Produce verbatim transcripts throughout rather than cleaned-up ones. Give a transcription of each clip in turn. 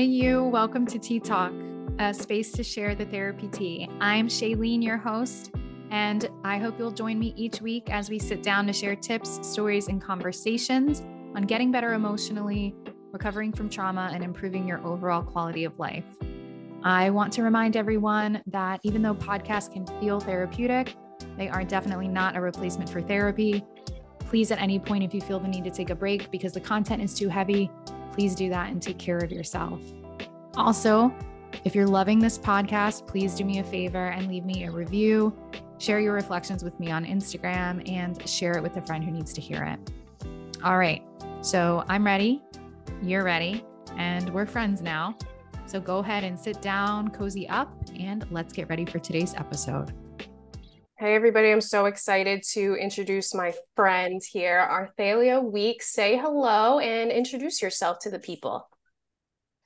Hey you, welcome to T-Talk, a space to share the therapy tea. I'm Shaelene, your host, and I hope you'll join me each week as we sit down to share tips, stories, and conversations on getting better emotionally, recovering from trauma, and improving your overall quality of life. I want to remind everyone that even though podcasts can feel therapeutic, they are definitely not a replacement for therapy. Please, at any point, if you feel the need to take a break because the content is too heavy, please do that and take care of yourself. Also, if you're loving this podcast, please do me a favor and leave me a review, share your reflections with me on Instagram, and share it with a friend who needs to hear it. All right, so I'm ready, you're ready, and we're friends now. So go ahead and sit down, cozy up, and let's get ready for today's episode. Hey, everybody. I'm so excited to introduce my friend here, Arthalia Weeks. Say hello and introduce yourself to the people.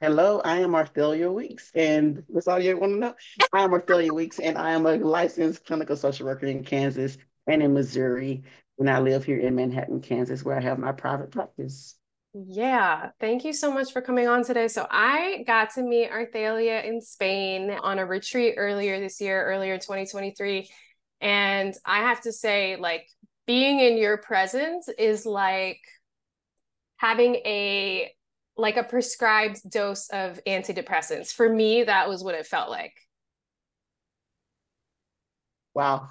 Hello, I am Arthalia Weeks. And that's all you want to know. I am Arthalia Weeks, and I am a licensed clinical social worker in Kansas and in Missouri. And I live here in Manhattan, Kansas, where I have my private practice. Yeah, thank you so much for coming on today. So I got to meet Arthalia in Spain on a retreat earlier this year, earlier twenty twenty-three. And I have to say, like, being in your presence is like having a, like a prescribed dose of antidepressants. For me, that was what it felt like. Wow.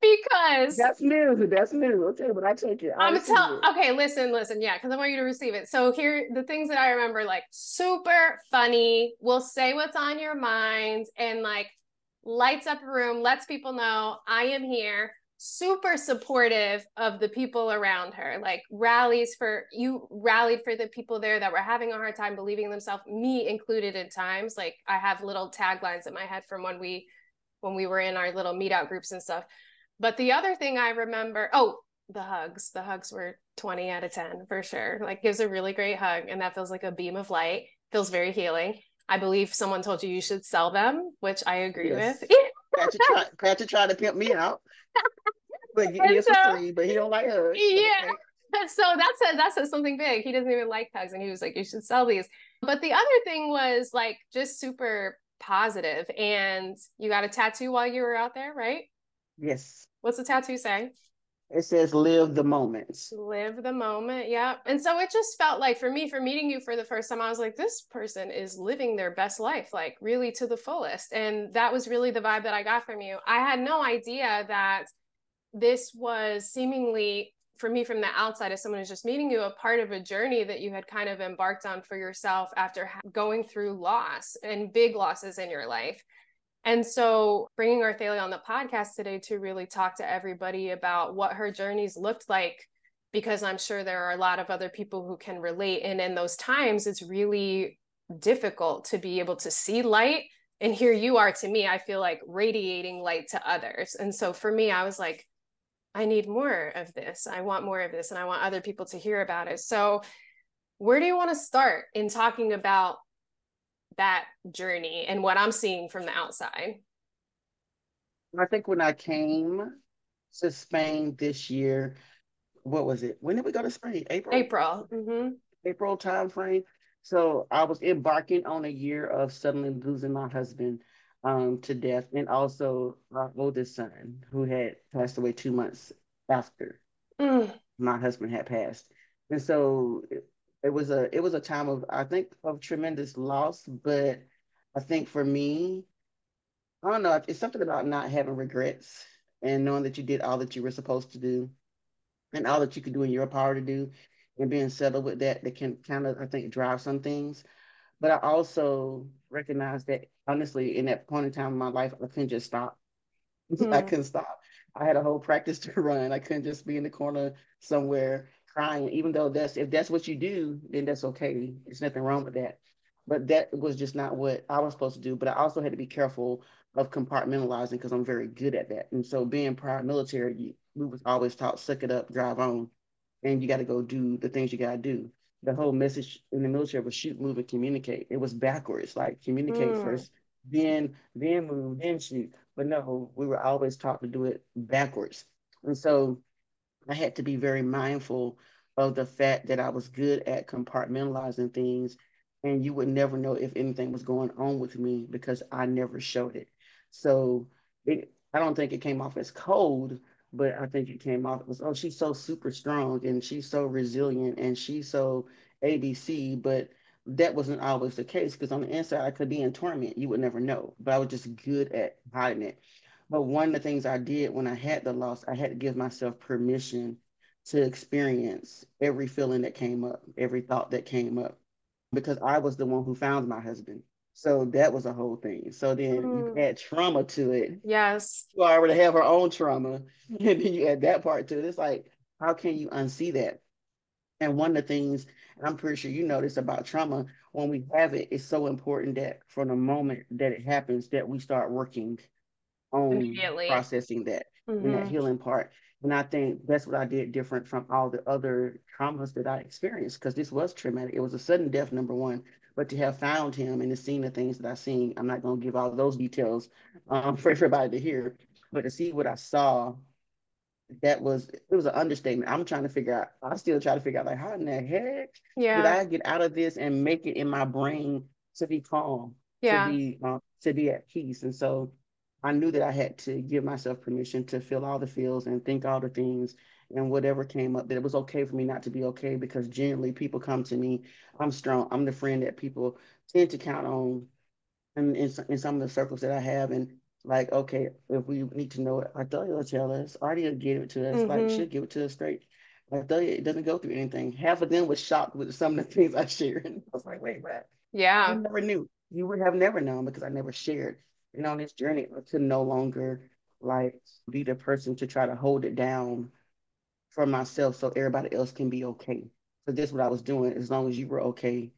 Because that's new. That's new. Okay, but I take it. I'm tell. It. Okay, listen, listen. Yeah, because I want you to receive it. So here, the things that I remember, like super funny. Will say what's on your mind, and like lights up a room, lets people know I am here. Super supportive of the people around her. Like rallies for you, rallied for the people there that were having a hard time believing themselves, me included at times. Like I have little taglines in my head from when we, when we were in our little meetout groups and stuff. But the other thing I remember, oh, the hugs. The hugs were twenty out of ten for sure. Like gives a really great hug, and that feels like a beam of light. Feels very healing. I believe someone told you you should sell them, which I agree yes. with. Patrick, try, Patrick tried to pimp me out, but he, he so, free, but he don't like her. Yeah, okay. So that says that says something big. He doesn't even like hugs, and he was like, "You should sell these." But the other thing was like just super positive. And you got a tattoo while you were out there, right? Yes. What's the tattoo say? It says live the moment. Live the moment. Yeah. And so it just felt like for me, for meeting you for the first time, I was like, this person is living their best life, like really to the fullest. And that was really the vibe that I got from you. I had no idea that this was seemingly for me from the outside as someone who's just meeting you, a part of a journey that you had kind of embarked on for yourself after going through loss and big losses in your life. And so bringing Arthalia on the podcast today to really talk to everybody about what her journeys looked like, because I'm sure there are a lot of other people who can relate. And in those times, it's really difficult to be able to see light. And here you are, to me, I feel like radiating light to others. And so for me, I was like, I need more of this. I want more of this. And I want other people to hear about it. So where do you want to start in talking about that journey and what I'm seeing from the outside? I think when I came to Spain this year, what was it? When did we go to Spain? April? April. Mm-hmm. April timeframe. So I was embarking on a year of suddenly losing my husband um, to death, and also my oldest son, who had passed away two months after mm. my husband had passed. And so it, It was a it was a time of, I think, of tremendous loss. But I think for me, I don't know, it's something about not having regrets and knowing that you did all that you were supposed to do and all that you could do in your power to do, and being settled with that, that can kind of, I think, drive some things. But I also recognize that, honestly, in that point in time in my life, I couldn't just stop. Mm-hmm. I couldn't stop. I had a whole practice to run. I couldn't just be in the corner somewhere crying, even though that's, if that's what you do, then that's okay. There's nothing wrong with that. But that was just not what I was supposed to do. But I also had to be careful of compartmentalizing, because I'm very good at that. And so being prior military, you, we was always taught, suck it up, drive on, and you got to go do the things you got to do. The whole message in the military was shoot, move, and communicate. It was backwards, like communicate mm. first, then, then move, then shoot. But no, we were always taught to do it backwards. And so I had to be very mindful of the fact that I was good at compartmentalizing things, and you would never know if anything was going on with me because I never showed it. So it, I don't think it came off as cold, but I think it came off as, oh, she's so super strong and she's so resilient and she's so A B C, but that wasn't always the case, because on the inside I could be in torment. You would never know, but I was just good at hiding it. But one of the things I did when I had the loss, I had to give myself permission to experience every feeling that came up, every thought that came up, because I was the one who found my husband. So that was a whole thing. So then mm. you add trauma to it. Yes. You already have her own trauma. And then you add that part to it. It's like, how can you unsee that? And one of the things, and I'm pretty sure you know this about trauma, when we have it, it's so important that from the moment that it happens, that we start working on processing that mm-hmm. and that healing part. And I think that's what I did different from all the other traumas that I experienced, because this was traumatic. It was a sudden death, number one. But to have found him and to see the things that I seen, I'm not going to give all those details um, for everybody to hear. But to see what I saw, that was, it was an understatement. I'm trying to figure out, I still try to figure out, like, how in the heck yeah. did I get out of this and make it in my brain to be calm, yeah. to be uh, to be at peace. And so I knew that I had to give myself permission to feel all the feels and think all the things, and whatever came up, that it was okay for me not to be okay, because generally people come to me, I'm strong, I'm the friend that people tend to count on in, in, in some of the circles that I have. And like, okay, if we need to know it, Arthalia will tell us, Artie will give it to us, mm-hmm. like she'll give it to us straight. Arthalia doesn't go through anything. Half of them was shocked with some of the things I shared. And I was like, wait, what? Yeah. I never knew. You would have never known, because I never shared. And on this journey, I could no longer like be the person to try to hold it down for myself so everybody else can be okay. So that's what I was doing. As long as you were okay,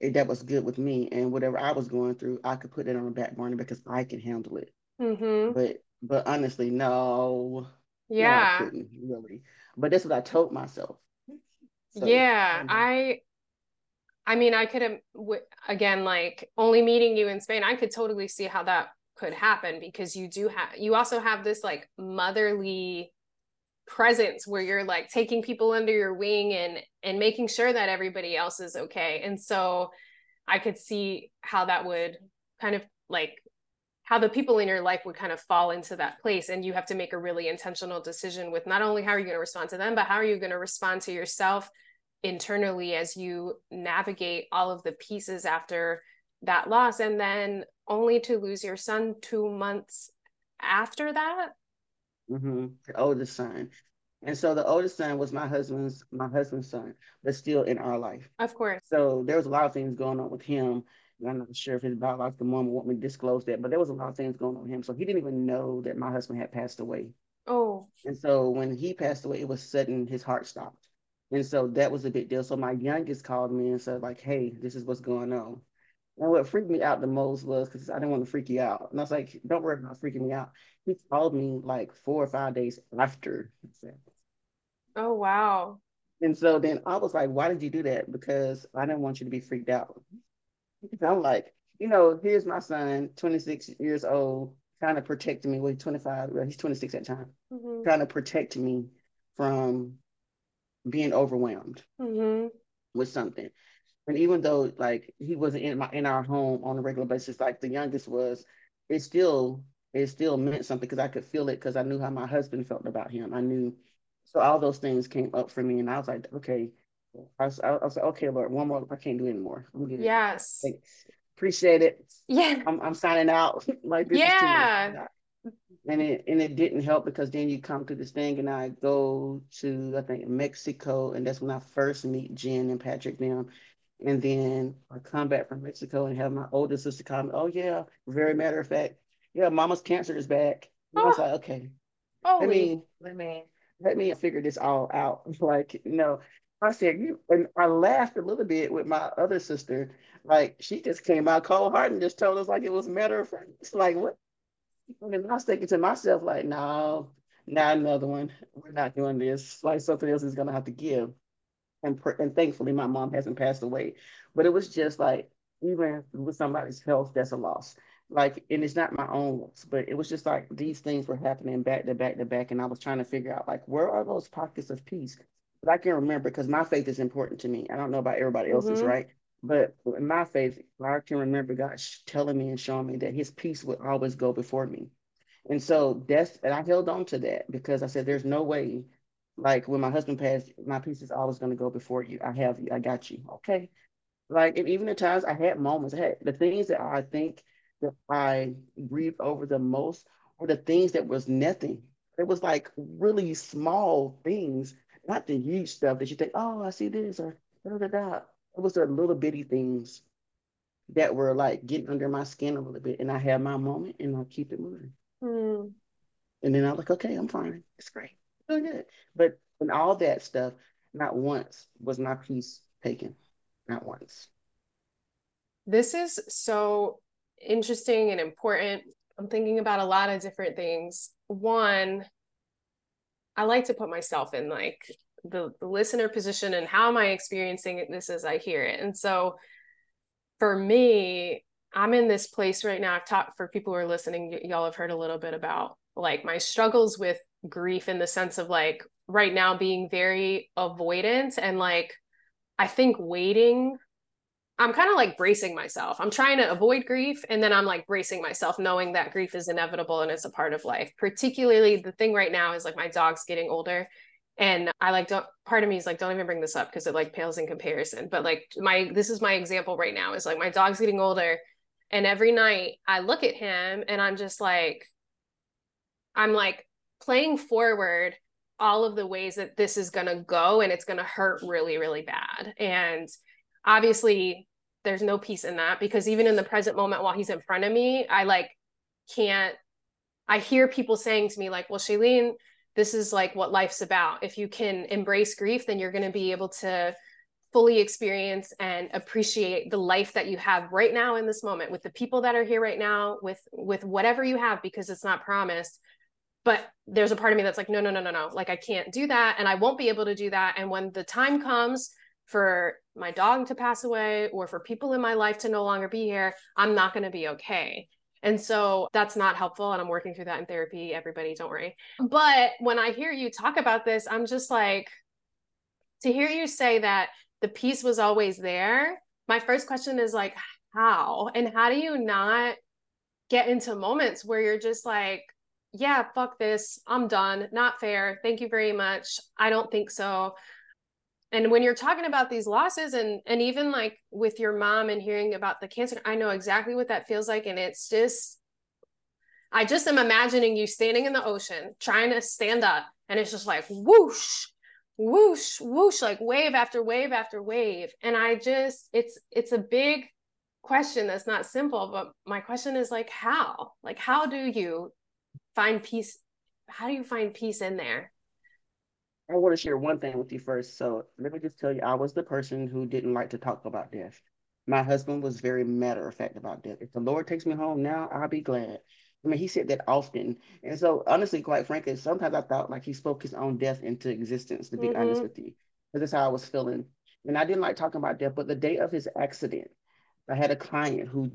it, that was good with me. And whatever I was going through, I could put it on the back burner because I could handle it. Mm-hmm. But but honestly, no. Yeah. No, I couldn't, really. But that's what I told myself. So, yeah. You know. I... I mean, I could, again, like only meeting you in Spain, I could totally see how that could happen, because you do have, you also have this like motherly presence where you're like taking people under your wing and, and making sure that everybody else is okay. And so I could see how that would kind of like, how the people in your life would kind of fall into that place. And you have to make a really intentional decision with not only how are you going to respond to them, but how are you going to respond to yourself internally as you navigate all of the pieces after that loss. And then only to lose your son two months after that. Mm-hmm. The oldest son. And so the oldest son was my husband's, my husband's son, but still in our life. Of course. So there was a lot of things going on with him. I'm not sure if his biological mom would want me to disclose that, but there was a lot of things going on with him. So he didn't even know that my husband had passed away. Oh. And so when he passed away, it was sudden, his heart stopped. And so that was a big deal. So my youngest called me and said, like, hey, this is what's going on. And what freaked me out the most was, because I didn't want to freak you out. And I was like, don't worry about freaking me out. He called me like four or five days after. Oh, wow. And so then I was like, why did you do that? Because I didn't want you to be freaked out. And I'm like, you know, here's my son, twenty-six years old, trying to protect me. Well, he's twenty-five. Well, he's twenty-six at the time. Mm-hmm. Trying to protect me from being overwhelmed mm-hmm. with something. And even though like he wasn't in my in our home on a regular basis like the youngest was, it still it still meant something, because I could feel it, because I knew how my husband felt about him. I knew. So all those things came up for me, and I was like, okay, I was, I was like, okay, Lord, one more, I can't do anymore. Yes, like, appreciate it. Yeah, I'm, I'm signing out. Like this yeah. is too much. And it and it didn't help, because then you come to this thing, and I go to I think Mexico, and that's when I first meet Jen and Patrick them, and then I come back from Mexico and have my older sister come. Oh yeah, very matter of fact, yeah, Mama's cancer is back. And oh. I was like, okay, oh, let me let me let me figure this all out. Like, you know, I said you, and I laughed a little bit with my other sister. Like, she just came out cold hearted and just told us like it was matter of fact. It's like, what? And I was thinking to myself, like, no, not another one. We're not doing this. Like, something else is going to have to give. And per- and thankfully, my mom hasn't passed away. But it was just like, even with somebody's health, that's a loss. Like, and it's not my own loss, but it was just like these things were happening back to back to back. And I was trying to figure out, like, where are those pockets of peace? but I can remember because my faith is important to me. I don't know about everybody else's, mm-hmm. right? But in my faith, I can remember God telling me and showing me that his peace would always go before me. And so that's, and I held on to that because I said, there's no way, like when my husband passed, my peace is always going to go before you. I have you. I got you. Okay. Like, and even at times I had moments, I had the things that I think that I grieved over the most were the things that was nothing. It was like really small things, not the huge stuff that you think, oh, I see this or da da da. It was the little bitty things that were like getting under my skin a little bit. And I had my moment and I keep it moving. Mm. And then I was like, okay, I'm fine. It's great. Doing good. But in all that stuff, not once was my peace taken. Not once. This is so interesting and important. I'm thinking about a lot of different things. One, I like to put myself in like the, the listener position and how am I experiencing this as I hear it? And so for me, I'm in this place right now. I've talked for people who are listening. Y- y'all have heard a little bit about like my struggles with grief in the sense of like right now being very avoidant and like, I think waiting, I'm kind of like bracing myself. I'm trying to avoid grief. And then I'm like bracing myself, knowing that grief is inevitable and it's a part of life. Particularly the thing right now is like my dog's getting older. And I like, don't, part of me is like, don't even bring this up because it like pales in comparison. But like my, this is my example right now is like my dog's getting older. And every night I look at him and I'm just like, I'm like playing forward all of the ways that this is going to go and it's going to hurt really, really bad. And obviously there's no peace in that because even in the present moment while he's in front of me, I like can't, I hear people saying to me like, well, Shaelene, this is like what life's about. If you can embrace grief, then you're going to be able to fully experience and appreciate the life that you have right now in this moment with the people that are here right now, with, with whatever you have, because it's not promised. But there's a part of me that's like, no, no, no, no, no. Like I can't do that. And I won't be able to do that. And when the time comes for my dog to pass away or for people in my life to no longer be here, I'm not going to be okay. And so that's not helpful. And I'm working through that in therapy. Everybody, don't worry. But when I hear you talk about this, I'm just like, to hear you say that the peace was always there. My first question is like, how? And how do you not get into moments where you're just like, yeah, fuck this. I'm done. Not fair. Thank you very much. I don't think so. And when you're talking about these losses and, and even like with your mom and hearing about the cancer, I know exactly what that feels like. And it's just, I just am imagining you standing in the ocean, trying to stand up. And it's just like whoosh, whoosh, whoosh, like wave after wave after wave. And I just, it's, it's a big question. That's not simple, but my question is like, how, like, how do you find peace? How do you find peace in there? I want to share one thing with you first. So let me just tell you, I was the person who didn't like to talk about death. My husband was very matter of fact about death. If the Lord takes me home now, I'll be glad. I mean, he said that often. And so honestly, quite frankly, sometimes I thought like he spoke his own death into existence, to be mm-hmm. honest with you, because that's how I was feeling. And I didn't like talking about death, but the day of his accident, I had a client who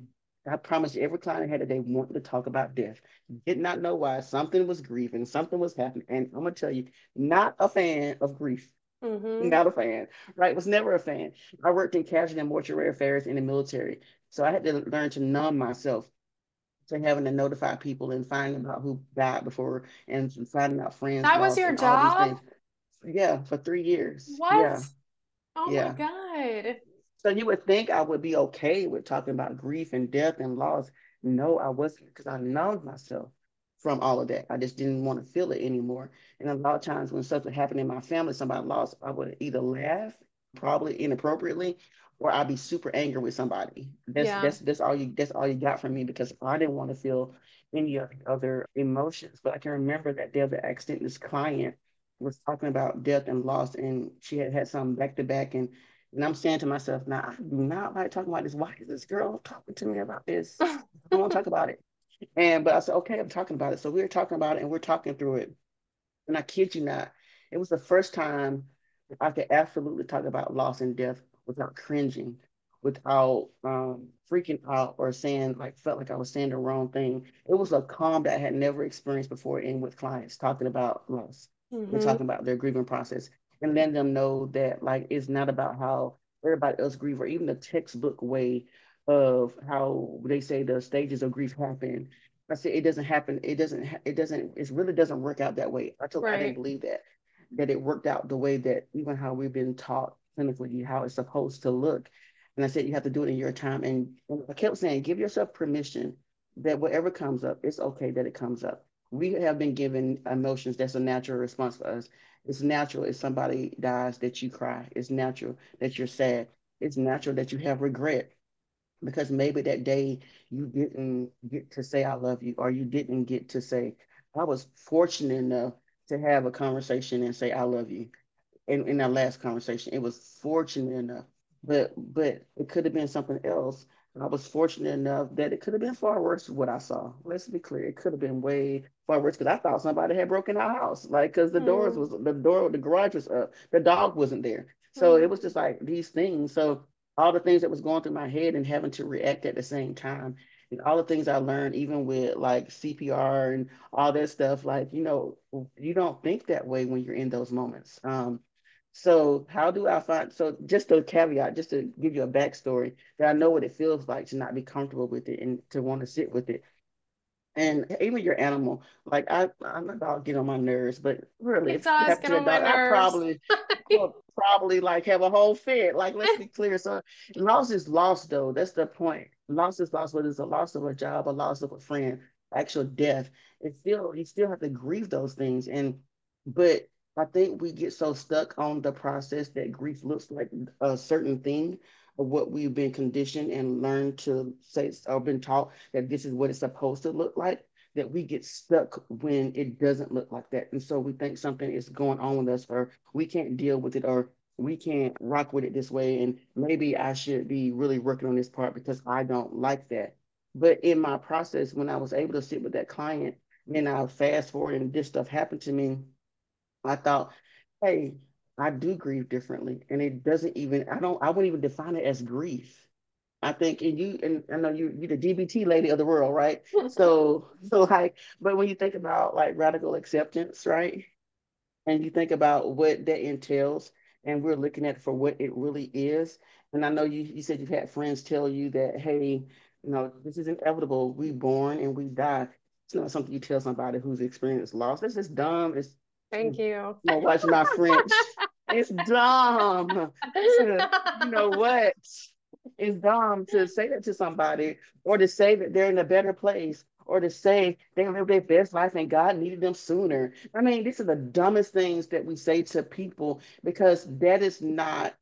I promised every client I had that they wanted to talk about death. Did not know why. Something was grieving. Something was happening. And I'm going to tell you, not a fan of grief. Mm-hmm. Not a fan, right? Was never a fan. I worked in casualty and mortuary affairs in the military. So I had to learn to numb myself to having to notify people and finding out who died before and finding out friends. That was your job? Yeah, for three years. What? Yeah. Oh, yeah. My God. So you would think I would be okay with talking about grief and death and loss. No, I wasn't, because I numbed myself from all of that. I just didn't want to feel it anymore. And a lot of times when something happened in my family, somebody lost, I would either laugh, probably inappropriately, or I'd be super angry with somebody. That's yeah. that's that's all you that's all you got from me, because I didn't want to feel any other emotions. But I can remember that day of the accident, this client was talking about death and loss, and she had had some back to back and. And I'm saying to myself, now, I do not like talking about this. Why is this girl talking to me about this? I don't want to talk about it. And, but I said, okay, I'm talking about it. So we were talking about it and we're talking through it. And I kid you not, it was the first time I could absolutely talk about loss and death without cringing, without um, freaking out or saying, like, felt like I was saying the wrong thing. It was a calm that I had never experienced before in with clients talking about loss mm-hmm. and talking about their grieving process. and letting them know that, like, it's not about how everybody else grieves, or even the textbook way of how they say the stages of grief happen. I said it doesn't happen. It doesn't. It doesn't. It really doesn't work out that way. I told, right. I didn't believe that that it worked out the way that even how we've been taught clinically how it's supposed to look. And I said you have to do it in your time. And, and I kept saying, give yourself permission that whatever comes up, it's okay that it comes up. We have been given emotions. That's a natural response for us. It's natural if somebody dies that you cry. It's natural that you're sad. It's natural that you have regret, because maybe that day you didn't get to say, I love you, or you didn't get to say, I was fortunate enough to have a conversation and say, I love you. And in our last conversation, it was fortunate enough, but, but it could have been something else. I was fortunate enough that it could have been far worse than what I saw. Let's be clear. It could have been way far worse, because I thought somebody had broken our house. Like, because the mm. doors was, the door, the garage was up. The dog wasn't there. So mm. it was just like these things. So all the things that was going through my head and having to react at the same time, and all the things I learned, even with like C P R and all that stuff, like, you know, you don't think that way when you're in those moments. Um, So how do I find, so just a caveat, just to give you a backstory, that I know what it feels like to not be comfortable with it and to want to sit with it. And even your animal, like I, I'm about to get on my nerves, but really, it's always get on my nerves. I probably, well, probably like have a whole fit. Like, let's be clear. So loss is loss though. That's the point. Loss is loss, whether it's a loss of a job, a loss of a friend, actual death. It's still, you still have to grieve those things. And, but I think we get so stuck on the process that grief looks like a certain thing of what we've been conditioned and learned to say or been taught that this is what it's supposed to look like, that we get stuck when it doesn't look like that. And so we think something is going on with us, or we can't deal with it, or we can't rock with it this way. And maybe I should be really working on this part because I don't like that. But in my process, when I was able to sit with that client and I fast forward and this stuff happened to me, I thought, hey, I do grieve differently. And it doesn't even, I don't, I wouldn't even define it as grief. I think, and you, and I know you, you're the D B T lady of the world, right? So, so like, but when you think about like radical acceptance, right? And you think about what that entails, and we're looking at for what it really is. And I know you, you said you've had friends tell you that, hey, you know, this is inevitable. We born and we die. It's not something you tell somebody who's experienced loss. This is dumb. It's, Thank you. you know, watch my French. It's dumb. To, you know what? It's dumb to say that to somebody, or to say that they're in a better place, or to say they live their best life and God needed them sooner. I mean, these are the dumbest things that we say to people, because that is not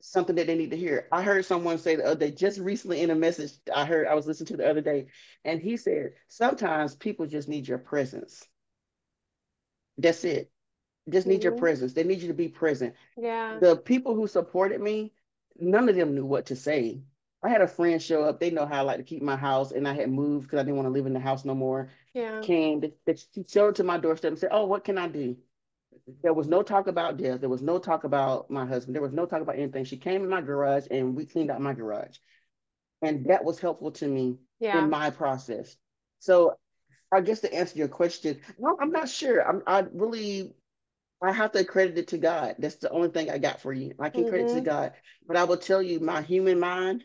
something that they need to hear. I heard someone say the other day, just recently in a message I heard, I was listening to the other day, and he said, sometimes people just need your presence. That's it. Just need mm-hmm. your presence. They need you to be present. Yeah. The people who supported me, none of them knew what to say. I had a friend show up. They know how I like to keep my house, and I had moved because I didn't want to live in the house no more. Yeah. Came, they, they, she showed to my doorstep and said, oh, what can I do? There was no talk about death. There was no talk about my husband. There was no talk about anything. She came in my garage and we cleaned out my garage. And that was helpful to me yeah. in my process. So I guess to answer your question, no, I'm not sure. I'm, I really, I have to credit it to God. That's the only thing I got for you. I can mm-hmm. credit it to God, but I will tell you, my human mind,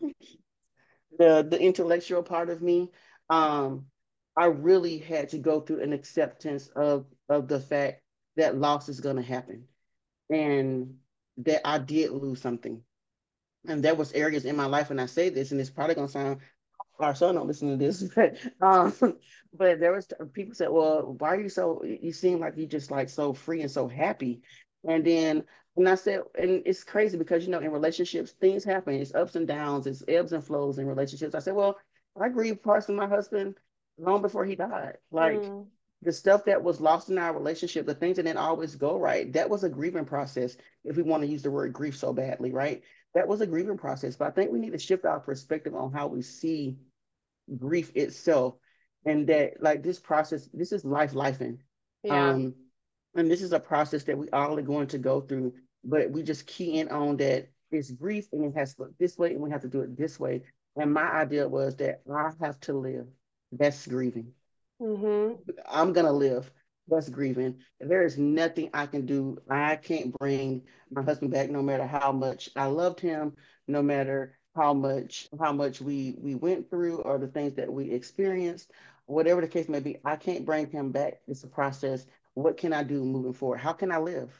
the the intellectual part of me, um, I really had to go through an acceptance of of the fact that loss is going to happen, and that I did lose something, and there was areas in my life when I say this, and it's probably going to sound. Our son don't listen to this, but um, but there was people said, well, why are you so? You seem like you just like so free and so happy. And then and I said, and it's crazy because you know in relationships things happen. It's ups and downs. It's ebbs and flows in relationships. I said, well, I grieved parts of my husband long before he died. Like mm. the stuff that was lost in our relationship, the things that didn't always go right. That was a grieving process. If we want to use the word grief so badly, right? That was a grieving process, but I think we need to shift our perspective on how we see grief itself, and that like this process, this is life lifing. Yeah. Um, and this is a process that we all are going to go through, but we just key in on that it's grief and it has to look this way and we have to do it this way. And my idea was that I have to live. That's grieving. Mm-hmm. I'm going to live. that's grieving. There is nothing I can do. I can't bring my husband back, no matter how much I loved him, no matter how much how much we we went through or the things that we experienced, whatever the case may be. I can't bring him back. It's a process. What can I do moving forward? How can I live?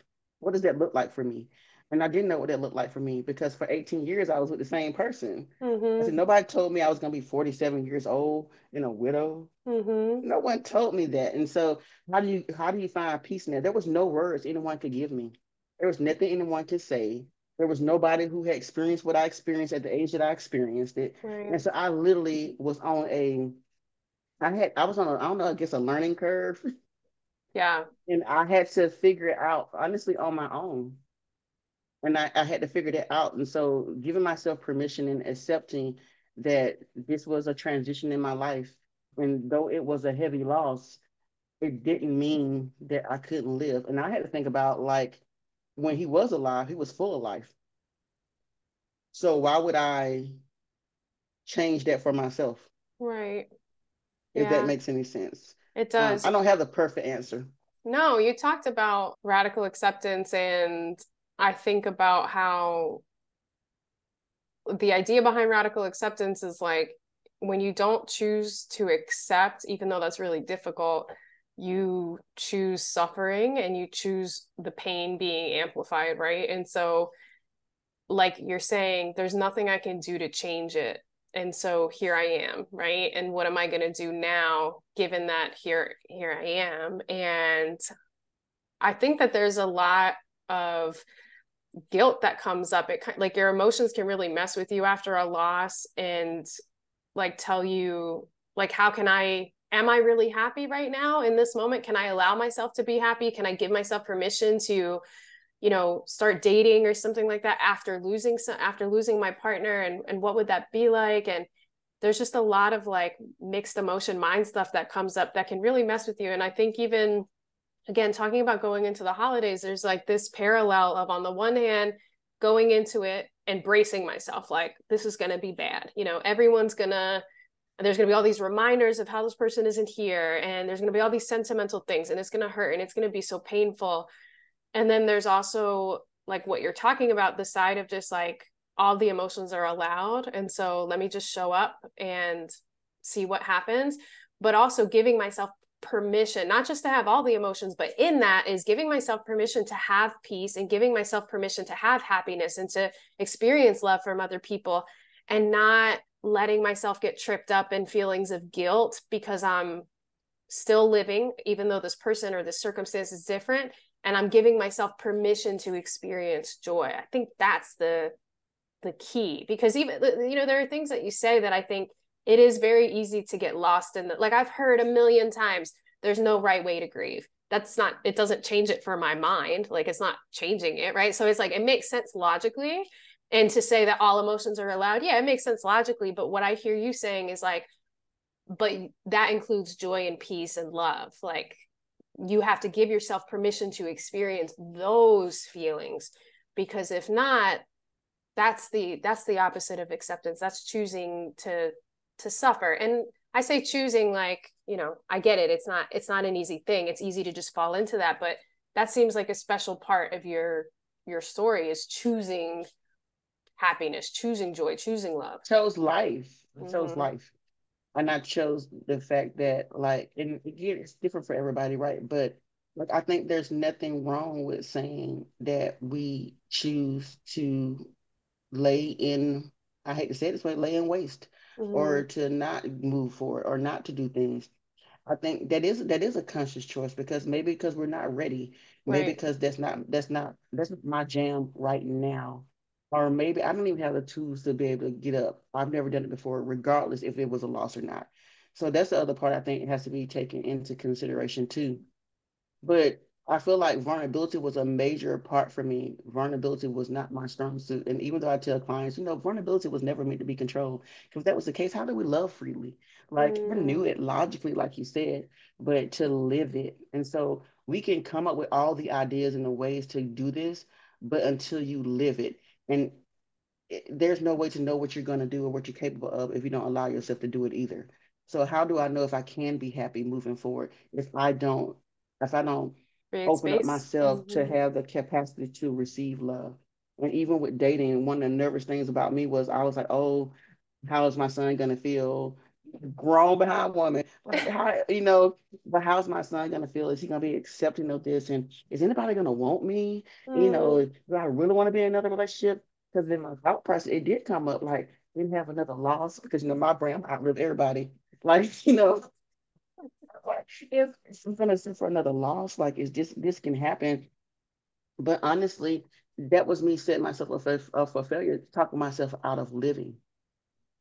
What does that look like for me? And I didn't know what that looked like for me, because for eighteen years, I was with the same person. Mm-hmm. I said, nobody told me I was going to be forty-seven years old and a widow. Mm-hmm. No one told me that. And so how do you, how do you find peace in that? There was no words anyone could give me. There was nothing anyone could say. There was nobody who had experienced what I experienced at the age that I experienced it. Right. And so I literally was on a, I had, I was on a, I don't know, I guess a learning curve. Yeah. And I had to figure it out, honestly, on my own. And I, I had to figure that out. And so giving myself permission and accepting that this was a transition in my life. And though it was a heavy loss, it didn't mean that I couldn't live. And I had to think about, like, when he was alive, he was full of life. So why would I change that for myself? Right. If yeah. that makes any sense. It does. Um, I don't have the perfect answer. No, you talked about radical acceptance, and I think about how the idea behind radical acceptance is like, when you don't choose to accept, even though that's really difficult, you choose suffering and you choose the pain being amplified, right? And so, like you're saying, there's nothing I can do to change it. And so here I am, right? And what am I going to do now, given that here, here I am? And I think that there's a lot of guilt that comes up. It like your emotions can really mess with you after a loss, and like tell you, like, how can I, am I really happy right now in this moment? Can I allow myself to be happy? Can I give myself permission to, you know, start dating or something like that after losing some, after losing my partner, and, and what would that be like? And there's just a lot of like mixed emotion mind stuff that comes up that can really mess with you. And I think even, again, talking about going into the holidays, there's like this parallel of, on the one hand, going into it and bracing myself, like, this is going to be bad. You know, everyone's going to, there's going to be all these reminders of how this person isn't here, and there's going to be all these sentimental things, and it's going to hurt, and it's going to be so painful. And then there's also like what you're talking about, the side of just like, all the emotions are allowed. And so let me just show up and see what happens, but also giving myself permission, not just to have all the emotions, but in that is giving myself permission to have peace, and giving myself permission to have happiness, and to experience love from other people, and not letting myself get tripped up in feelings of guilt because I'm still living, even though this person or this circumstance is different, and I'm giving myself permission to experience joy. I think that's the the key, because even, you know, there are things that you say that I think it is very easy to get lost in. The, like I've heard a million times, there's no right way to grieve. That's not, it doesn't change it for my mind. Like it's not changing it, right? So it's like, it makes sense logically. And to say that all emotions are allowed, yeah, it makes sense logically. But what I hear you saying is like, but that includes joy and peace and love. Like you have to give yourself permission to experience those feelings, because if not, that's the, that's the opposite of acceptance. That's choosing to, to suffer. And I say choosing, like, you know, I get it. It's not, it's not an easy thing. It's easy to just fall into that, but that seems like a special part of your, your story is choosing happiness, choosing joy, choosing love. Chose life. Mm-hmm. Chose life. And I chose the fact that, like, and again, it's different for everybody. Right. But like, I think there's nothing wrong with saying that we choose to lay in, I hate to say it this way, lay in waste. Mm-hmm. Or to not move forward, or not to do things. I think that is that is a conscious choice, because maybe because we're not ready, maybe right. because that's not that's not that's my jam right now, or maybe I don't even have the tools to be able to get up. I've never done it before, regardless if it was a loss or not. So that's the other part I think has to be taken into consideration too. But I feel like vulnerability was a major part for me. Vulnerability was not my strong suit. And even though I tell clients, you know, vulnerability was never meant to be controlled. Because if that was the case, how do we love freely? Like, mm. I knew it logically, like you said, but to live it. And so we can come up with all the ideas and the ways to do this, but until you live it. And it, there's no way to know what you're going to do or what you're capable of if you don't allow yourself to do it either. So how do I know if I can be happy moving forward if I don't because I don't open space. up myself mm-hmm. to have the capacity to receive love. And even with dating, one of the nervous things about me was I was like, oh, how is my son going to feel? Grown behind woman, like, how, you know, but how's my son gonna feel? Is he gonna be accepting of this? And is anybody gonna want me? Mm. You know, do I really want to be in another relationship? Because in my thought process, it did come up like we didn't have another loss, because you know my brain, I outlive everybody. Like, you know, if I'm gonna suffer another loss, like is this this can happen? But honestly, that was me setting myself up for, up for failure, talking myself out of living.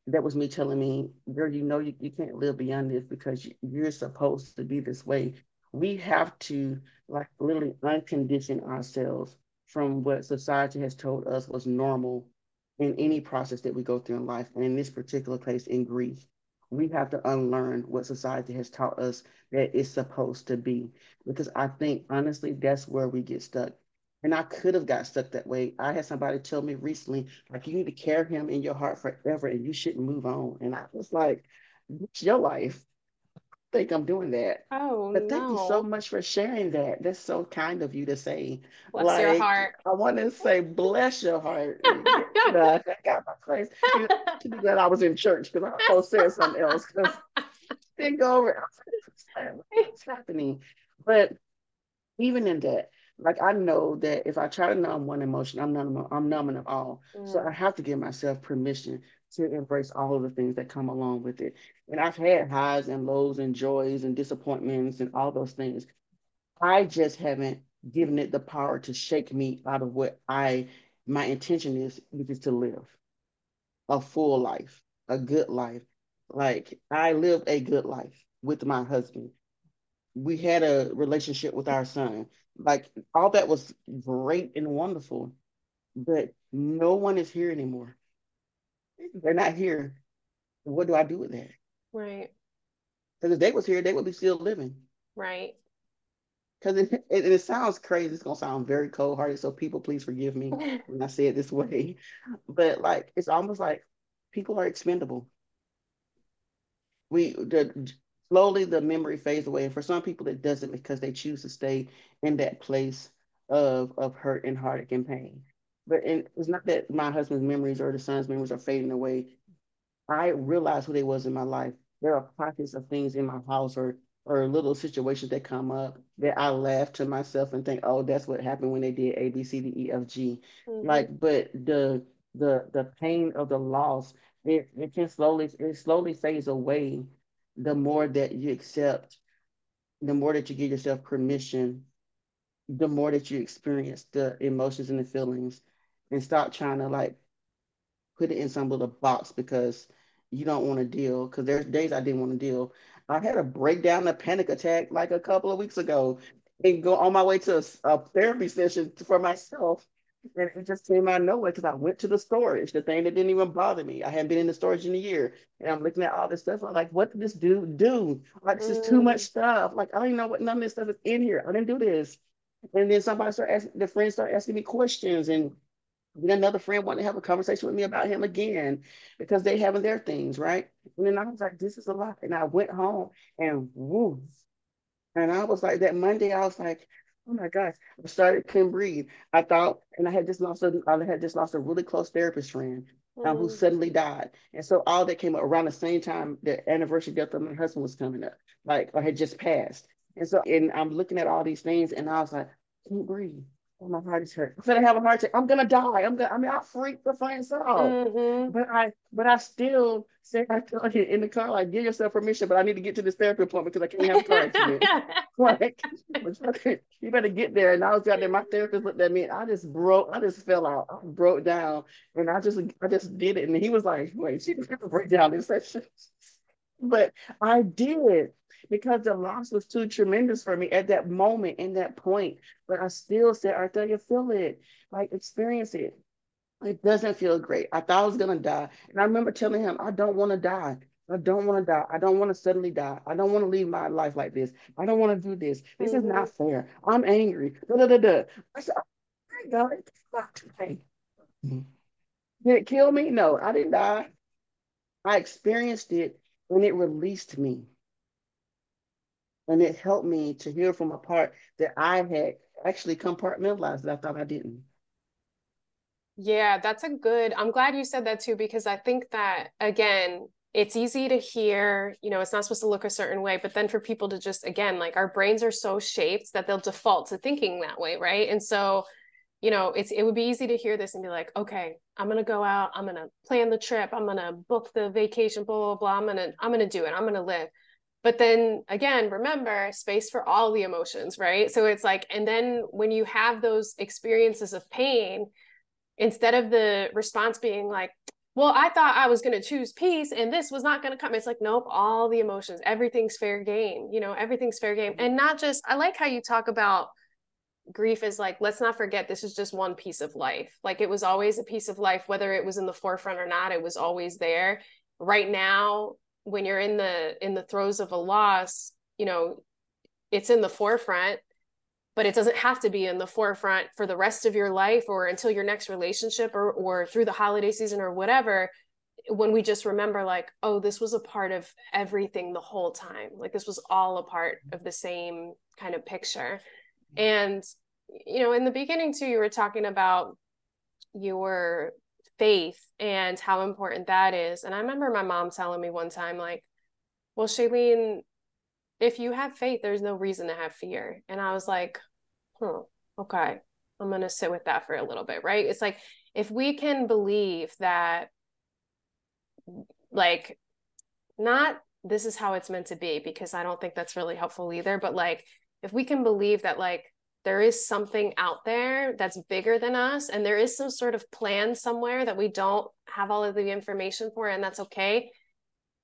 That was me telling me, girl, you know, you, you can't live beyond this because you're supposed to be this way. We have to like literally uncondition ourselves from what society has told us was normal in any process that we go through in life. And in this particular case, in grief, we have to unlearn what society has taught us that it's supposed to be, because I think honestly, that's where we get stuck. And I could have got stuck that way. I had somebody tell me recently, like, you need to carry him in your heart forever and you shouldn't move on. And I was like, it's your life. I think I'm doing that. Oh, but thank no. you so much for sharing that. That's so kind of you to say. Bless like, your heart. I want to say, bless your heart. You know, I got my place. You know, I'm too glad I was in church because I almost said something else. Because didn't go over. What's happening? But even in that, like, I know that if I try to numb one emotion, I'm numbing, I'm numbing them all. Mm. So I have to give myself permission to embrace all of the things that come along with it. And I've had highs and lows and joys and disappointments and all those things. I just haven't given it the power to shake me out of what I, my intention is, which is to live a full life, a good life. Like, I lived a good life with my husband. We had a relationship with our son. Like, all that was great and wonderful, but no one is here anymore. They're not here. What do I do with that? Right. Because if they was here, they would be still living. Right. Because it, it, it sounds crazy. It's going to sound very cold-hearted, so people, please forgive me when I say it this way. But, like, it's almost like people are expendable. We... the. Slowly, the memory fades away. And for some people, it doesn't, because they choose to stay in that place of, of hurt and heartache and pain. But and it's not that my husband's memories or the son's memories are fading away. I realized who they was in my life. There are pockets of things in my house or, or little situations that come up that I laugh to myself and think, oh, that's what happened when they did A, B, C, D, E, F, G. Mm-hmm. Like, but the the the pain of the loss, it, it can slowly, it slowly fades away. The more that you accept, the more that you give yourself permission, the more that you experience the emotions and the feelings, and stop trying to like put it in some little box because you don't want to deal. Because there's days I didn't want to deal. I had a breakdown, a panic attack like a couple of weeks ago, and go on my way to a, a therapy session for myself. And it just came out of nowhere because I went to the storage, the thing that didn't even bother me. I hadn't been in the storage in a year. And I'm looking at all this stuff. I'm like, what did this dude do? Like, this mm. is too much stuff. Like, I don't even know what none of this stuff is in here. I didn't do this. And then somebody started asking, the friend started asking me questions. And then another friend wanted to have a conversation with me about him again because they having their things, right? And then I was like, this is a lot. And I went home and woof. And I was like, that Monday, I was like, oh my gosh, I started, couldn't breathe. I thought, and I had just lost a, I had just lost a really close therapist friend um, mm. who suddenly died. And so all that came up around the same time the anniversary death of my husband was coming up, like, or had just passed. And so, and I'm looking at all these things and I was like, can't breathe. Oh, my heart is hurt. I'm going to have a heart attack. I'm going to die. I'm going to, I mean, I freaked the fans out. Mm-hmm. But I, but I still said, I told you in the car, like, give yourself permission, but I need to get to this therapy appointment because I can't have a car accident. Like, you better get there. And I was out there, my therapist looked at me, and I just broke, I just fell out. I broke down and I just, I just did it. And he was like, wait, she didn't have to break down this session. But I did. Because the loss was too tremendous for me at that moment, in that point. But I still said, Arthalia, feel it. Like, experience it. It doesn't feel great. I thought I was going to die. And I remember telling him, I don't want to die. I don't want to die. I don't want to suddenly die. I don't want to leave my life like this. I don't want to do this. This mm-hmm. is not fair. I'm angry. Da, da, da, da. I said, oh, God, it's fucked me. Did it kill me? No, I didn't die. I experienced it, and it released me. And it helped me to hear from a part that I had actually compartmentalized that I thought I didn't. Yeah, that's a good, I'm glad you said that too, because I think that, again, it's easy to hear, you know, it's not supposed to look a certain way, but then for people to just, again, like our brains are so shaped that they'll default to thinking that way, right? And so, you know, it's, it would be easy to hear this and be like, okay, I'm going to go out, I'm going to plan the trip, I'm going to book the vacation, blah, blah, blah, I'm going to, I'm going to do it, I'm going to live. But then again, remember, space for all the emotions, right? So it's like, and then when you have those experiences of pain, instead of the response being like, well, I thought I was going to choose peace and this was not going to come. It's like, nope, all the emotions, everything's fair game, you know, everything's fair game. And not just, I like how you talk about grief is like, let's not forget, this is just one piece of life. Like it was always a piece of life, whether it was in the forefront or not, it was always there. Right now, when you're in the, in the throes of a loss, you know, it's in the forefront, but it doesn't have to be in the forefront for the rest of your life or until your next relationship or, or through the holiday season or whatever, when we just remember like, oh, this was a part of everything the whole time. Like this was all a part of the same kind of picture. And, you know, in the beginning too, you were talking about your faith and how important that is. And I remember my mom telling me one time, like, well, Shaelene, if you have faith, there's no reason to have fear. And I was like, hmm, okay, I'm going to sit with that for a little bit, right? It's like, if we can believe that, like, not this is how it's meant to be, because I don't think that's really helpful either, but like, if we can believe that, like, there is something out there that's bigger than us, and there is some sort of plan somewhere that we don't have all of the information for, and that's okay.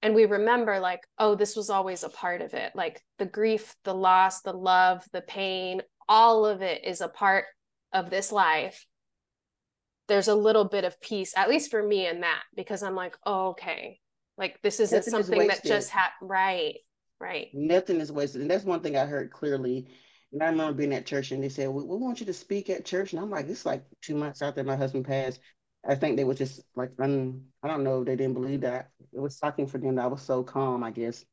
And we remember like, oh, this was always a part of it. Like the grief, the loss, the love, the pain, all of it is a part of this life. There's a little bit of peace, at least for me in that, because I'm like, oh, okay. Like this isn't Nothing something is that just happened. Right. Right. Nothing is wasted. And that's one thing I heard clearly. And I remember being at church and they said, we, we want you to speak at church. And I'm like, it's like two months after my husband passed. I think they were just like, un, I don't know, they didn't believe that. It was shocking for them. I was so calm, I guess.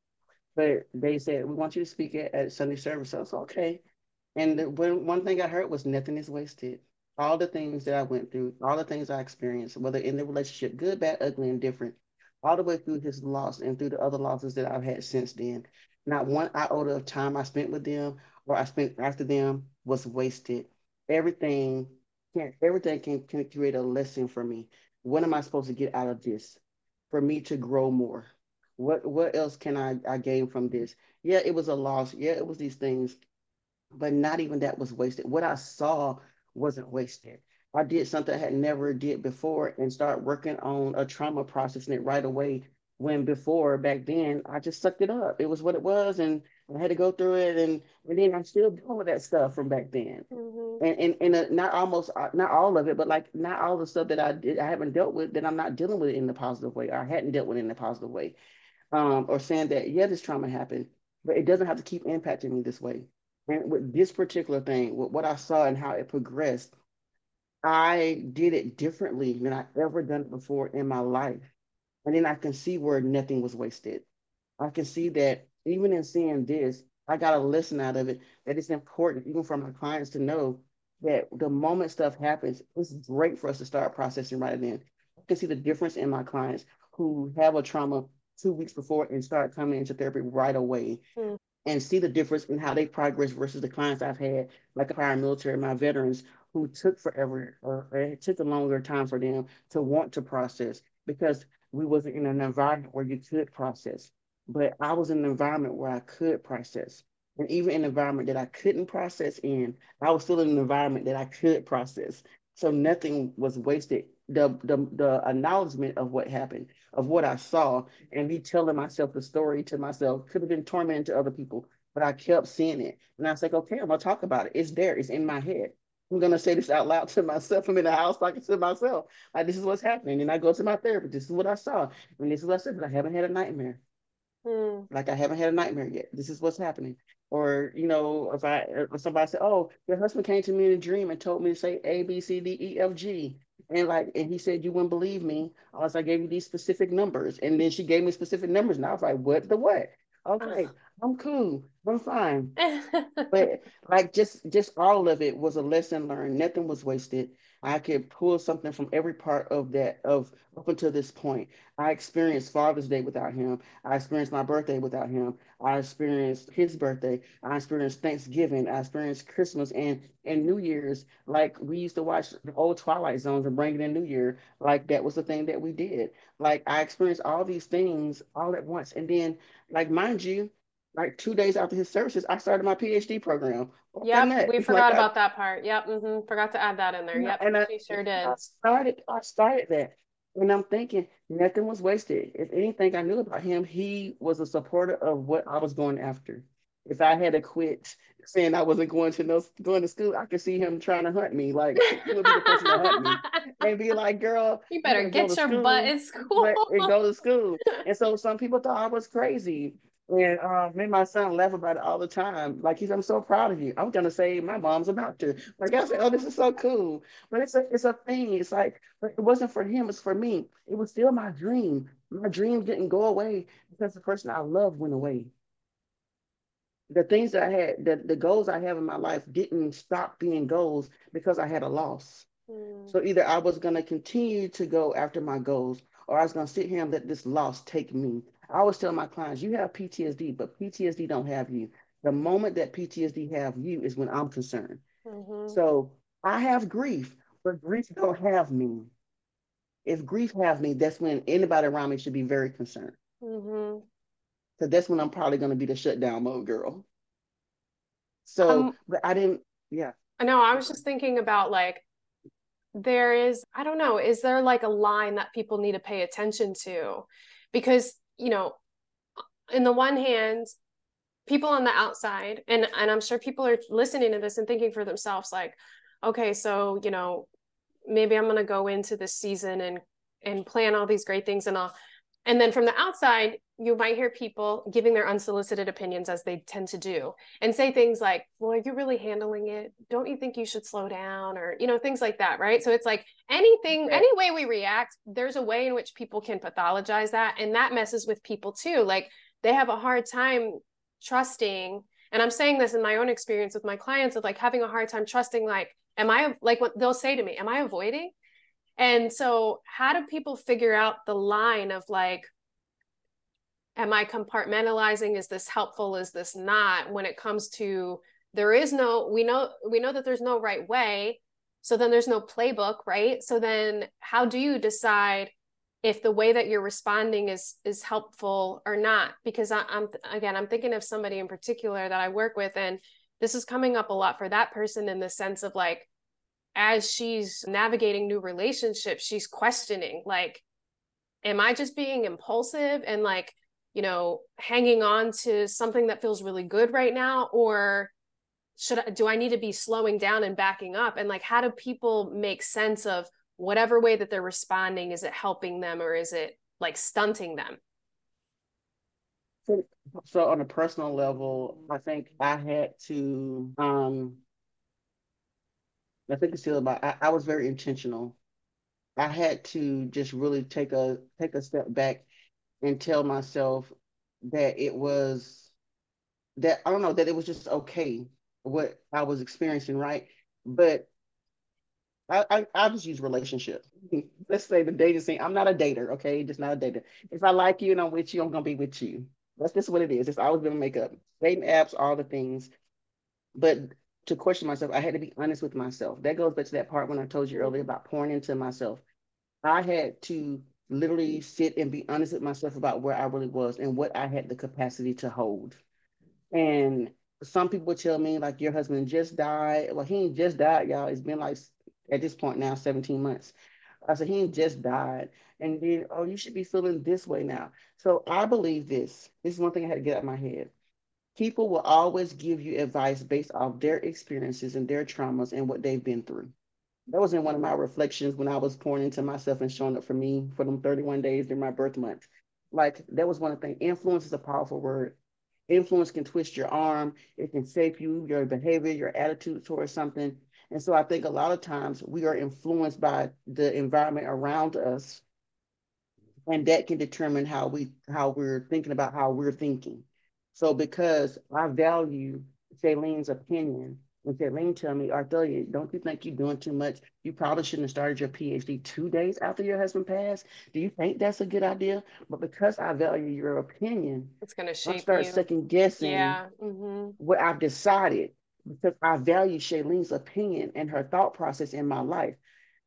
But they said, we want you to speak at, at Sunday service. So I was okay. And the, when, one thing I heard was nothing is wasted. All the things that I went through, all the things I experienced, whether in the relationship, good, bad, ugly, and different, all the way through his loss and through the other losses that I've had since then, not one iota of time I spent with them or I spent after them was wasted. Everything Everything can, can create a lesson for me. What am I supposed to get out of this for me to grow more? What what else can I, I gain from this? Yeah, it was a loss. Yeah, it was these things, but not even that was wasted. What I saw wasn't wasted. I did something I had never did before and started working on a trauma, processing it right away, when before back then, I just sucked it up. It was what it was, and I had to go through it, and, and then I'm still dealing with that stuff from back then. Mm-hmm. And and, and a, not almost, not all of it, but like not all the stuff that I did, I haven't dealt with, that I'm not dealing with in the positive way, or I hadn't dealt with in the positive way. Um, or saying that, yeah, this trauma happened, but it doesn't have to keep impacting me this way. And with this particular thing, with what I saw and how it progressed, I did it differently than I ever done it before in my life. And then I can see where nothing was wasted. I can see that even in seeing this, I got a lesson out of it, that it's important even for my clients to know that the moment stuff happens, it's great for us to start processing right then. I can see the difference in my clients who have a trauma two weeks before and start coming into therapy right away, mm. and see the difference in how they progress versus the clients I've had, like the prior military, my veterans, who took forever, or, or it took a longer time for them to want to process, because we wasn't in an environment where you could process. But I was in an environment where I could process. And even in an environment that I couldn't process in, I was still in an environment that I could process. So nothing was wasted. The, the, the acknowledgement of what happened, of what I saw, and me telling myself the story to myself could have been tormenting to other people, but I kept seeing it. And I was like, okay, I'm going to talk about it. It's there. It's in my head. I'm going to say this out loud to myself. I'm in the house talking to myself. Like, this is what's happening. And I go to my therapist. This is what I saw. And this is what I said, but I haven't had a nightmare. Mm. Like, I haven't had a nightmare yet. This is what's happening. Or, you know, if I, if somebody said, oh, your husband came to me in a dream and told me to say A, B, C, D, E, F, G. And like, and he said, you wouldn't believe me unless I gave you these specific numbers. And then she gave me specific numbers. And I was like, what the what? Okay. Uh-huh. I'm cool. I'm fine. But like just just all of it was a lesson learned. Nothing was wasted. I could pull something from every part of that of up until this point. I experienced Father's Day without him. I experienced my birthday without him. I experienced his birthday. I experienced Thanksgiving. I experienced Christmas and, and New Year's. Like we used to watch the old Twilight Zones and bring it in New Year. Like that was the thing that we did. Like I experienced all these things all at once. And then like, mind you, like two days after his services, I started my P H D program. Yeah, we forgot like about I, that part. Yep, mm-hmm. Forgot to add that in there. Yep, and I, we sure did. I started, I started that, and I'm thinking nothing was wasted. If anything, I knew about him. He was a supporter of what I was going after. If I had to quit saying I wasn't going to no, going to school, I could see him trying to hunt me. Like he would be the person to hunt me and be like, "Girl, you better you get your school, butt in school and go to school." And so some people thought I was crazy. And uh, me and my son laugh about it all the time. Like, he's, I'm so proud of you. I'm going to say my mom's about to. Like, I said, oh, this is so cool. But it's a, it's a thing. It's like, it wasn't for him. It's for me. It was still my dream. My dream didn't go away because the person I love went away. The things that I had, the, the goals I have in my life didn't stop being goals because I had a loss. Mm. So either I was going to continue to go after my goals or I was going to sit here and let this loss take me. I always tell my clients, you have P T S D, but P T S D don't have you. The moment that P T S D have you is when I'm concerned. Mm-hmm. So I have grief, but grief don't have me. If grief have me, that's when anybody around me should be very concerned. Mm-hmm. So that's when I'm probably going to be the shutdown mode girl. So, um, but I didn't, yeah. I know, I was just thinking about like, there is, I don't know, is there like a line that people need to pay attention to? Because you know, in the one hand, people on the outside, and, and I'm sure people are listening to this and thinking for themselves, like, okay, so, you know, maybe I'm going to go into this season and, and plan all these great things and all. And then from the outside, you might hear people giving their unsolicited opinions as they tend to do and say things like, well, are you really handling it? Don't you think you should slow down? Or, you know, things like that. Right. So it's like anything, right. Any way we react, there's a way in which people can pathologize that. And that messes with people too. Like they have a hard time trusting. And I'm saying this in my own experience with my clients of like having a hard time trusting, like, am I like what they'll say to me, am I avoiding? And so how do people figure out the line of like, am I compartmentalizing? Is this helpful? Is this not? When it comes to, there is no, we know, we know that there's no right way. So then there's no playbook, right? So then how do you decide if the way that you're responding is, is helpful or not? Because I, I'm, again, I'm thinking of somebody in particular that I work with, and this is coming up a lot for that person in the sense of like, as she's navigating new relationships, she's questioning, like, am I just being impulsive and like, you know, hanging on to something that feels really good right now? Or should I, do I need to be slowing down and backing up? And like, how do people make sense of whatever way that they're responding? Is it helping them or is it like stunting them? So, so on a personal level, I think I had to, um, I think it's still about, I, I was very intentional. I had to just really take a take a step back and tell myself that it was, that I don't know, that it was just okay, what I was experiencing, right? But I, I, I just use relationships. Let's say the dating scene, I'm not a dater, okay? Just not a dater. If I like you and I'm with you, I'm gonna be with you. That's just what it is. It's always been makeup, dating apps, all the things. But to question myself, I had to be honest with myself. That goes back to that part when I told you earlier about pouring into myself. I had to literally sit and be honest with myself about where I really was and what I had the capacity to hold. And some people would tell me like, your husband just died. Well, he ain't just died, y'all. It's been like, at this point now, seventeen months. I said, he ain't just died. And then, oh, you should be feeling this way now. So I believe this. This is one thing I had to get out of my head. People will always give you advice based off their experiences and their traumas and what they've been through. That was in one of my reflections when I was pouring into myself and showing up for me for them thirty-one days during my birth month. Like, that was one of the things. Influence is a powerful word. Influence can twist your arm. It can shape you, your behavior, your attitude towards something. And so I think a lot of times we are influenced by the environment around us. And that can determine how we, how we're thinking about how we're thinking. So because I value Shailene's opinion, when Shaelene tell me, Arthalia, don't you think you're doing too much? You probably shouldn't have started your PhD two days after your husband passed. Do you think that's a good idea? But because I value your opinion, it's going to shape I start you. second guessing yeah. mm-hmm. what I've decided, because I value Shailene's opinion and her thought process in my life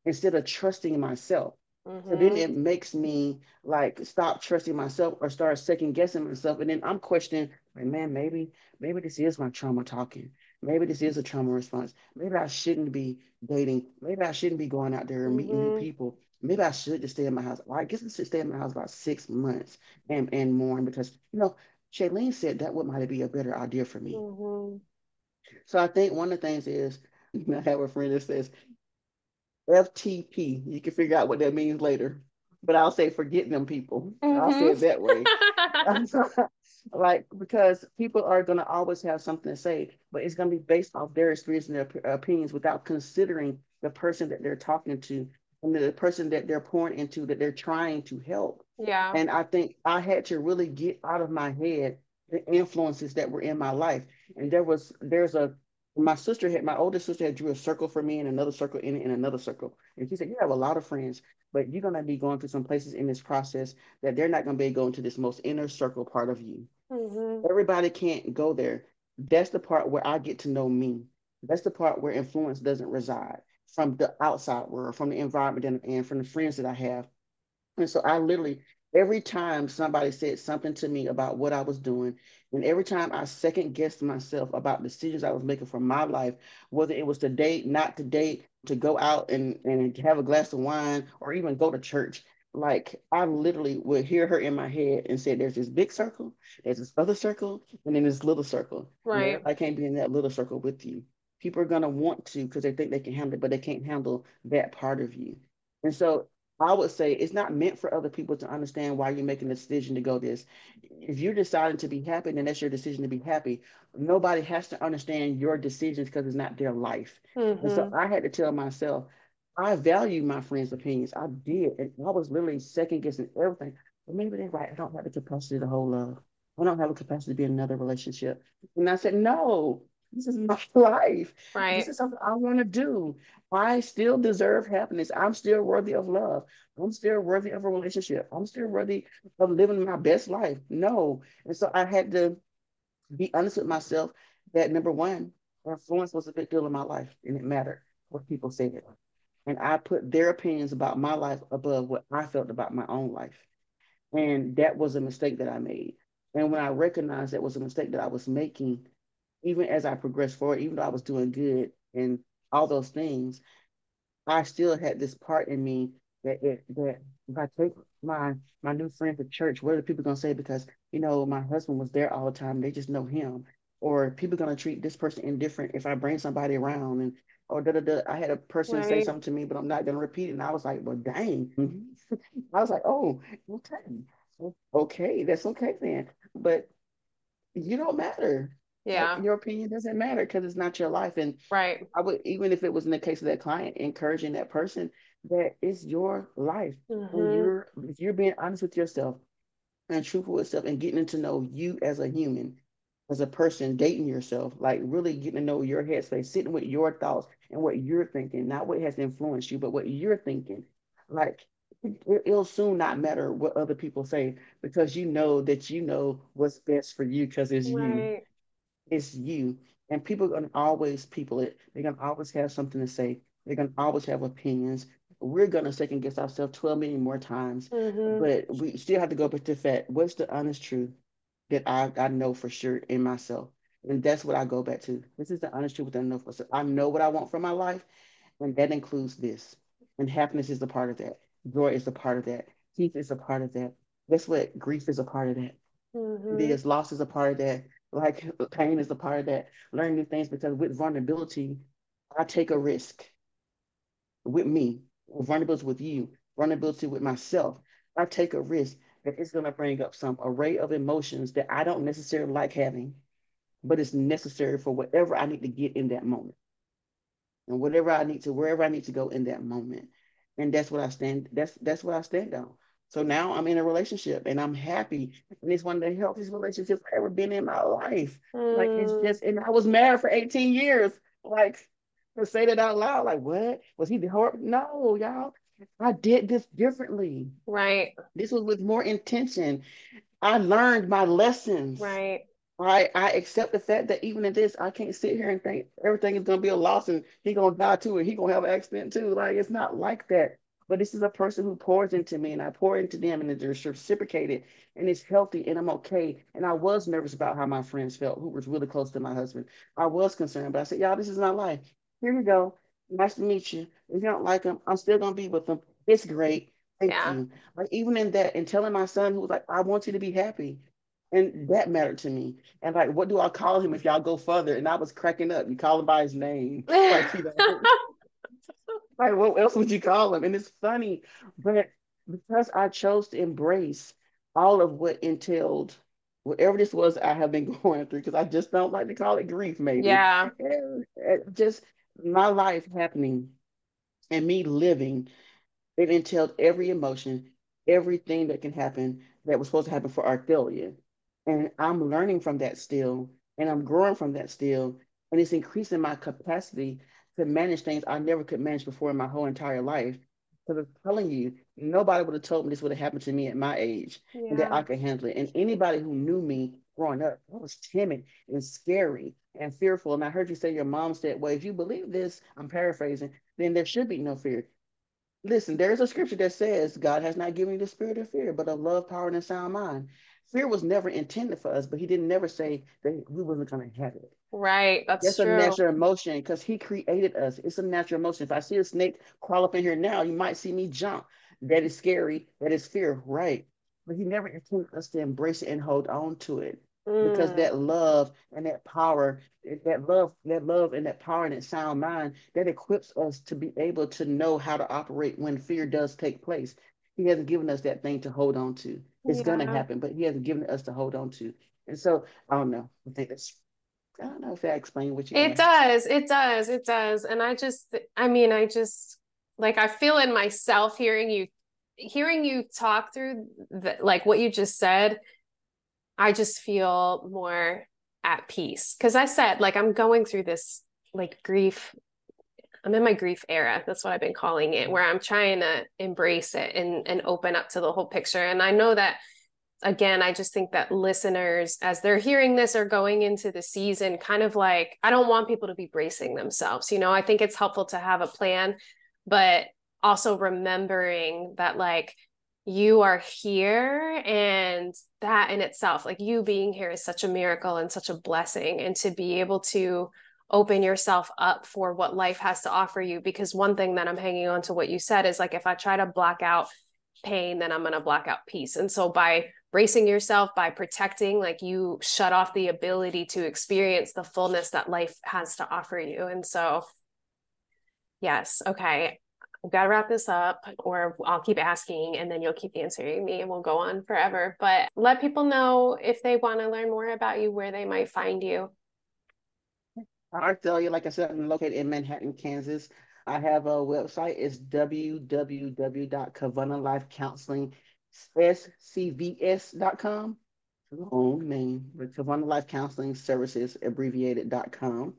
instead of trusting myself. Mm-hmm. So then it makes me like stop trusting myself or start second guessing myself. And then I'm questioning, like, man, maybe, maybe this is my trauma talking. Maybe this is a trauma response. Maybe I shouldn't be dating. Maybe I shouldn't be going out there and meeting mm-hmm. new people. Maybe I should just stay in my house. Well, I guess I should stay in my house about six months and, and more, because, you know, Shaelene said that would might be a better idea for me. Mm-hmm. So I think one of the things is, you know, I have a friend that says, F T P, you can figure out what that means later, but I'll say forget them people. Mm-hmm. I'll say it that way. Like, because people are going to always have something to say, but it's going to be based off their experience and their op- opinions without considering the person that they're talking to and the person that they're pouring into, that they're trying to help. Yeah. And I think I had to really get out of my head the influences that were in my life. And there was, there's a, my sister had, my older sister had drew a circle for me and another circle in it and another circle. And she said, you have a lot of friends, but you're going to be going through some places in this process that they're not going to be going to this most inner circle part of you. Mm-hmm. Everybody can't go there. That's the part where I get to know me. That's the part where influence doesn't reside from the outside world, from the environment and from the friends that I have. And so I literally, every time somebody said something to me about what I was doing, and every time I second guessed myself about decisions I was making for my life, whether it was to date, not to date, to go out and, and have a glass of wine, or even go to church. Like, I literally would hear her in my head and say, there's this big circle, there's this other circle, and then this little circle. Right. And I can't be in that little circle with you. People are going to want to, because they think they can handle it, but they can't handle that part of you. And so I would say it's not meant for other people to understand why you're making the decision to go this. If you're deciding to be happy, then that's your decision to be happy. Nobody has to understand your decisions because it's not their life. Mm-hmm. And so I had to tell myself, I value my friends' opinions. I did. And I was literally second guessing everything. But maybe they're right. I don't have the capacity to hold love. I don't have the capacity to be in another relationship. And I said, no. This is my life. Right. This is something I want to do. I still deserve happiness. I'm still worthy of love. I'm still worthy of a relationship. I'm still worthy of living my best life. No. And so I had to be honest with myself that, number one, influence was a big deal in my life, and it mattered what people said. And I put their opinions about my life above what I felt about my own life. And that was a mistake that I made. And when I recognized that was a mistake that I was making, even as I progressed forward, even though I was doing good and all those things, I still had this part in me that it, that if I take my my new friend to church, what are the people going to say? Because, you know, my husband was there all the time. They just know him. Or people are going to treat this person indifferent if I bring somebody around. And or da da da. I had a person right. say something to me, but I'm not going to repeat it. And I was like, well, dang. I was like, oh, okay. Okay, that's okay then. But you don't matter. Yeah, like, your opinion doesn't matter because it's not your life. And right, I would, even if it was in the case of that client, encouraging that person that it's your life. Mm-hmm. And you're, if you're being honest with yourself and truthful with yourself and getting to know you as a human, as a person, dating yourself, like really getting to know your headspace, sitting with your thoughts and what you're thinking, not what has influenced you, but what you're thinking. Like, it'll soon not matter what other people say, because you know that you know what's best for you because it's right. you. It's you. And people are going to always people it. They're going to always have something to say. They're going to always have opinions. We're going to second guess ourselves twelve million more times. Mm-hmm. But we still have to go back to the fact, what's the honest truth that I, I know for sure in myself? And that's what I go back to. This is the honest truth that I know for myself. I know what I want from my life, and that includes this. And happiness is a part of that. Joy is a part of that. Peace is a part of that. Guess what? Grief is a part of that. Mm-hmm. This loss is a part of that. Like, pain is a part of that. Learn new things, because with vulnerability, I take a risk with me. Vulnerability with you. Vulnerability with myself. I take a risk that it's going to bring up some array of emotions that I don't necessarily like having, but it's necessary for whatever I need to get in that moment. And whatever I need to, wherever I need to go in that moment. And that's what I stand, that's that's what I stand on. So now I'm in a relationship and I'm happy. And it's one of the healthiest relationships I've ever been in my life. Mm. Like, it's just, and I was married for eighteen years. Like, to say that out loud, like, what? Was he the horrible? No, y'all. I did this differently. Right. This was with more intention. I learned my lessons. Right. Right. I accept the fact that even in this, I can't sit here and think everything is going to be a loss and he's going to die too, and he's going to have an accident too. Like, it's not like that. But this is a person who pours into me and I pour into them, and it's reciprocated and it's healthy, and I'm okay. And I was nervous about how my friends felt, who was really close to my husband. I was concerned, but I said, y'all, this is my life. Here we go. Nice to meet you. If you don't like them, I'm still going to be with them. It's great. Thank yeah. you. Like, even in that, and telling my son, who was like, I want you to be happy. And that mattered to me. And like, what do I call him if y'all go further? And I was cracking up. You call him by his name. Like, you know. Like, what else would you call him? And it's funny, but because I chose to embrace all of what entailed whatever this was I have been going through, because I just don't like to call it grief, maybe. Yeah. And, and just my life happening and me living, it entailed every emotion, everything that can happen that was supposed to happen for Arthalia. And I'm learning from that still, and I'm growing from that still, and it's increasing my capacity to manage things I never could manage before in my whole entire life. Because I'm telling you, nobody would have told me this would have happened to me at my age, yeah. and that I could handle it. And anybody who knew me growing up, I was timid and scary and fearful. And I heard you say your mom said, well, if you believe this, I'm paraphrasing, then there should be no fear. Listen, there is a scripture that says God has not given you the spirit of fear, but of love, power, and a sound mind. Fear was never intended for us, but he didn't never say that we wasn't going to have it. Right, that's, that's true. That's a natural emotion, because he created us. It's a natural emotion. If I see a snake crawl up in here now, you might see me jump. That is scary. That is fear, right? But he never intended us to embrace it and hold on to it, mm. because that love and that power, that love, that love and that power and that sound mind, that equips us to be able to know how to operate when fear does take place. He hasn't given us that thing to hold on to. It's yeah. going to happen, but he hasn't given us to hold on to. And so I don't know. I think that's. I don't know if that explains what you mean. It does. It does. It does. And I just, I mean, I just, like, I feel in myself hearing you, hearing you talk through the, like what you just said, I just feel more at peace. Cause I said, like, I'm going through this, like, grief. I'm in my grief era. That's what I've been calling it, where I'm trying to embrace it and, and open up to the whole picture. And I know that, again, I just think that listeners, as they're hearing this or going into the season, kind of like, I don't want people to be bracing themselves. You know, I think it's helpful to have a plan, but also remembering that, like, you are here, and that in itself, like, you being here is such a miracle and such a blessing. And to be able to open yourself up for what life has to offer you, because one thing that I'm hanging on to what you said is, like, if I try to block out pain, then I'm going to block out peace. And so by bracing yourself, by protecting, like, you shut off the ability to experience the fullness that life has to offer you. And so, yes. Okay. We've got to wrap this up, or I'll keep asking and then you'll keep answering me and we'll go on forever, but let people know if they want to learn more about you, where they might find you. Arthalia, like I said, I'm located in Manhattan, Kansas. I have a website. It's w w w dot kavanah life counseling s c v s dot com. Oh, name, but Kavanah Life Counseling Services, abbreviated dot com.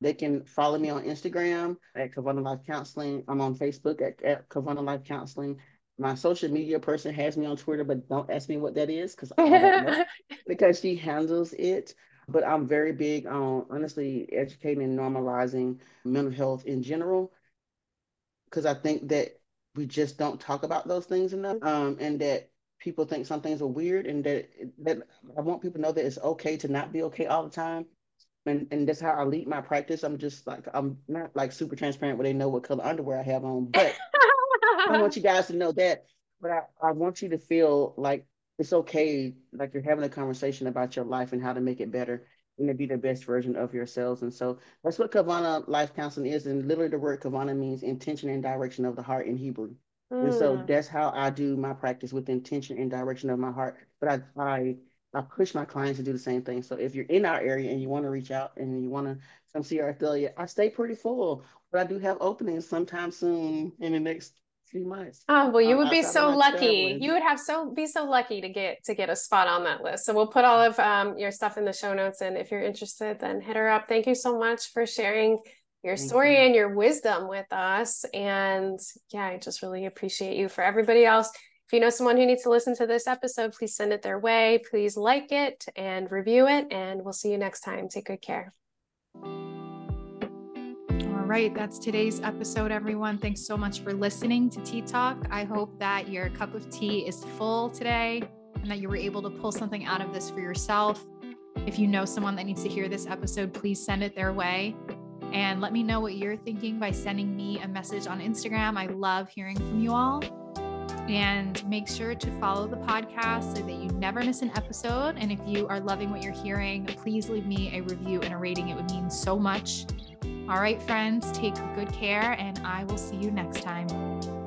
They can follow me on Instagram at Kavanah Life Counseling. I'm on Facebook at, at Kavanah Life Counseling. My social media person has me on Twitter, but don't ask me what that is, because I don't know, because she handles it. But I'm very big on, honestly, educating and normalizing mental health in general, because I think that we just don't talk about those things enough, um, and that people think some things are weird, and that, that I want people to know that it's okay to not be okay all the time. And and that's how I lead my practice. I'm just like, I'm not like super transparent where they know what color underwear I have on, but I want you guys to know that. But I, I want you to feel like it's okay, like you're having a conversation about your life and how to make it better and to be the best version of yourselves. And so that's what Kavanah Life Counseling is. And literally the word Kavanah means intention and direction of the heart in Hebrew. Mm. And so that's how I do my practice, with intention and direction of my heart. But I, I, I push my clients to do the same thing. So if you're in our area and you want to reach out and you want to come see Arthalia, I stay pretty full, but I do have openings sometime soon in the next three months. Oh, well, you um, would be so lucky. You would have so be so lucky to get to get a spot on that list. So we'll put all of um, your stuff in the show notes. And if you're interested, then hit her up. Thank you so much for sharing your Thank story you. and your wisdom with us. And yeah, I just really appreciate you. For everybody else, if you know someone who needs to listen to this episode, please send it their way. Please like it and review it. And we'll see you next time. Take good care. All right. That's today's episode, everyone. Thanks so much for listening to Tea Talk. I hope that your cup of tea is full today and that you were able to pull something out of this for yourself. If you know someone that needs to hear this episode, please send it their way. And let me know what you're thinking by sending me a message on Instagram. I love hearing from you all. And make sure to follow the podcast so that you never miss an episode. And if you are loving what you're hearing, please leave me a review and a rating. It would mean so much. All right, friends, take good care, and I will see you next time.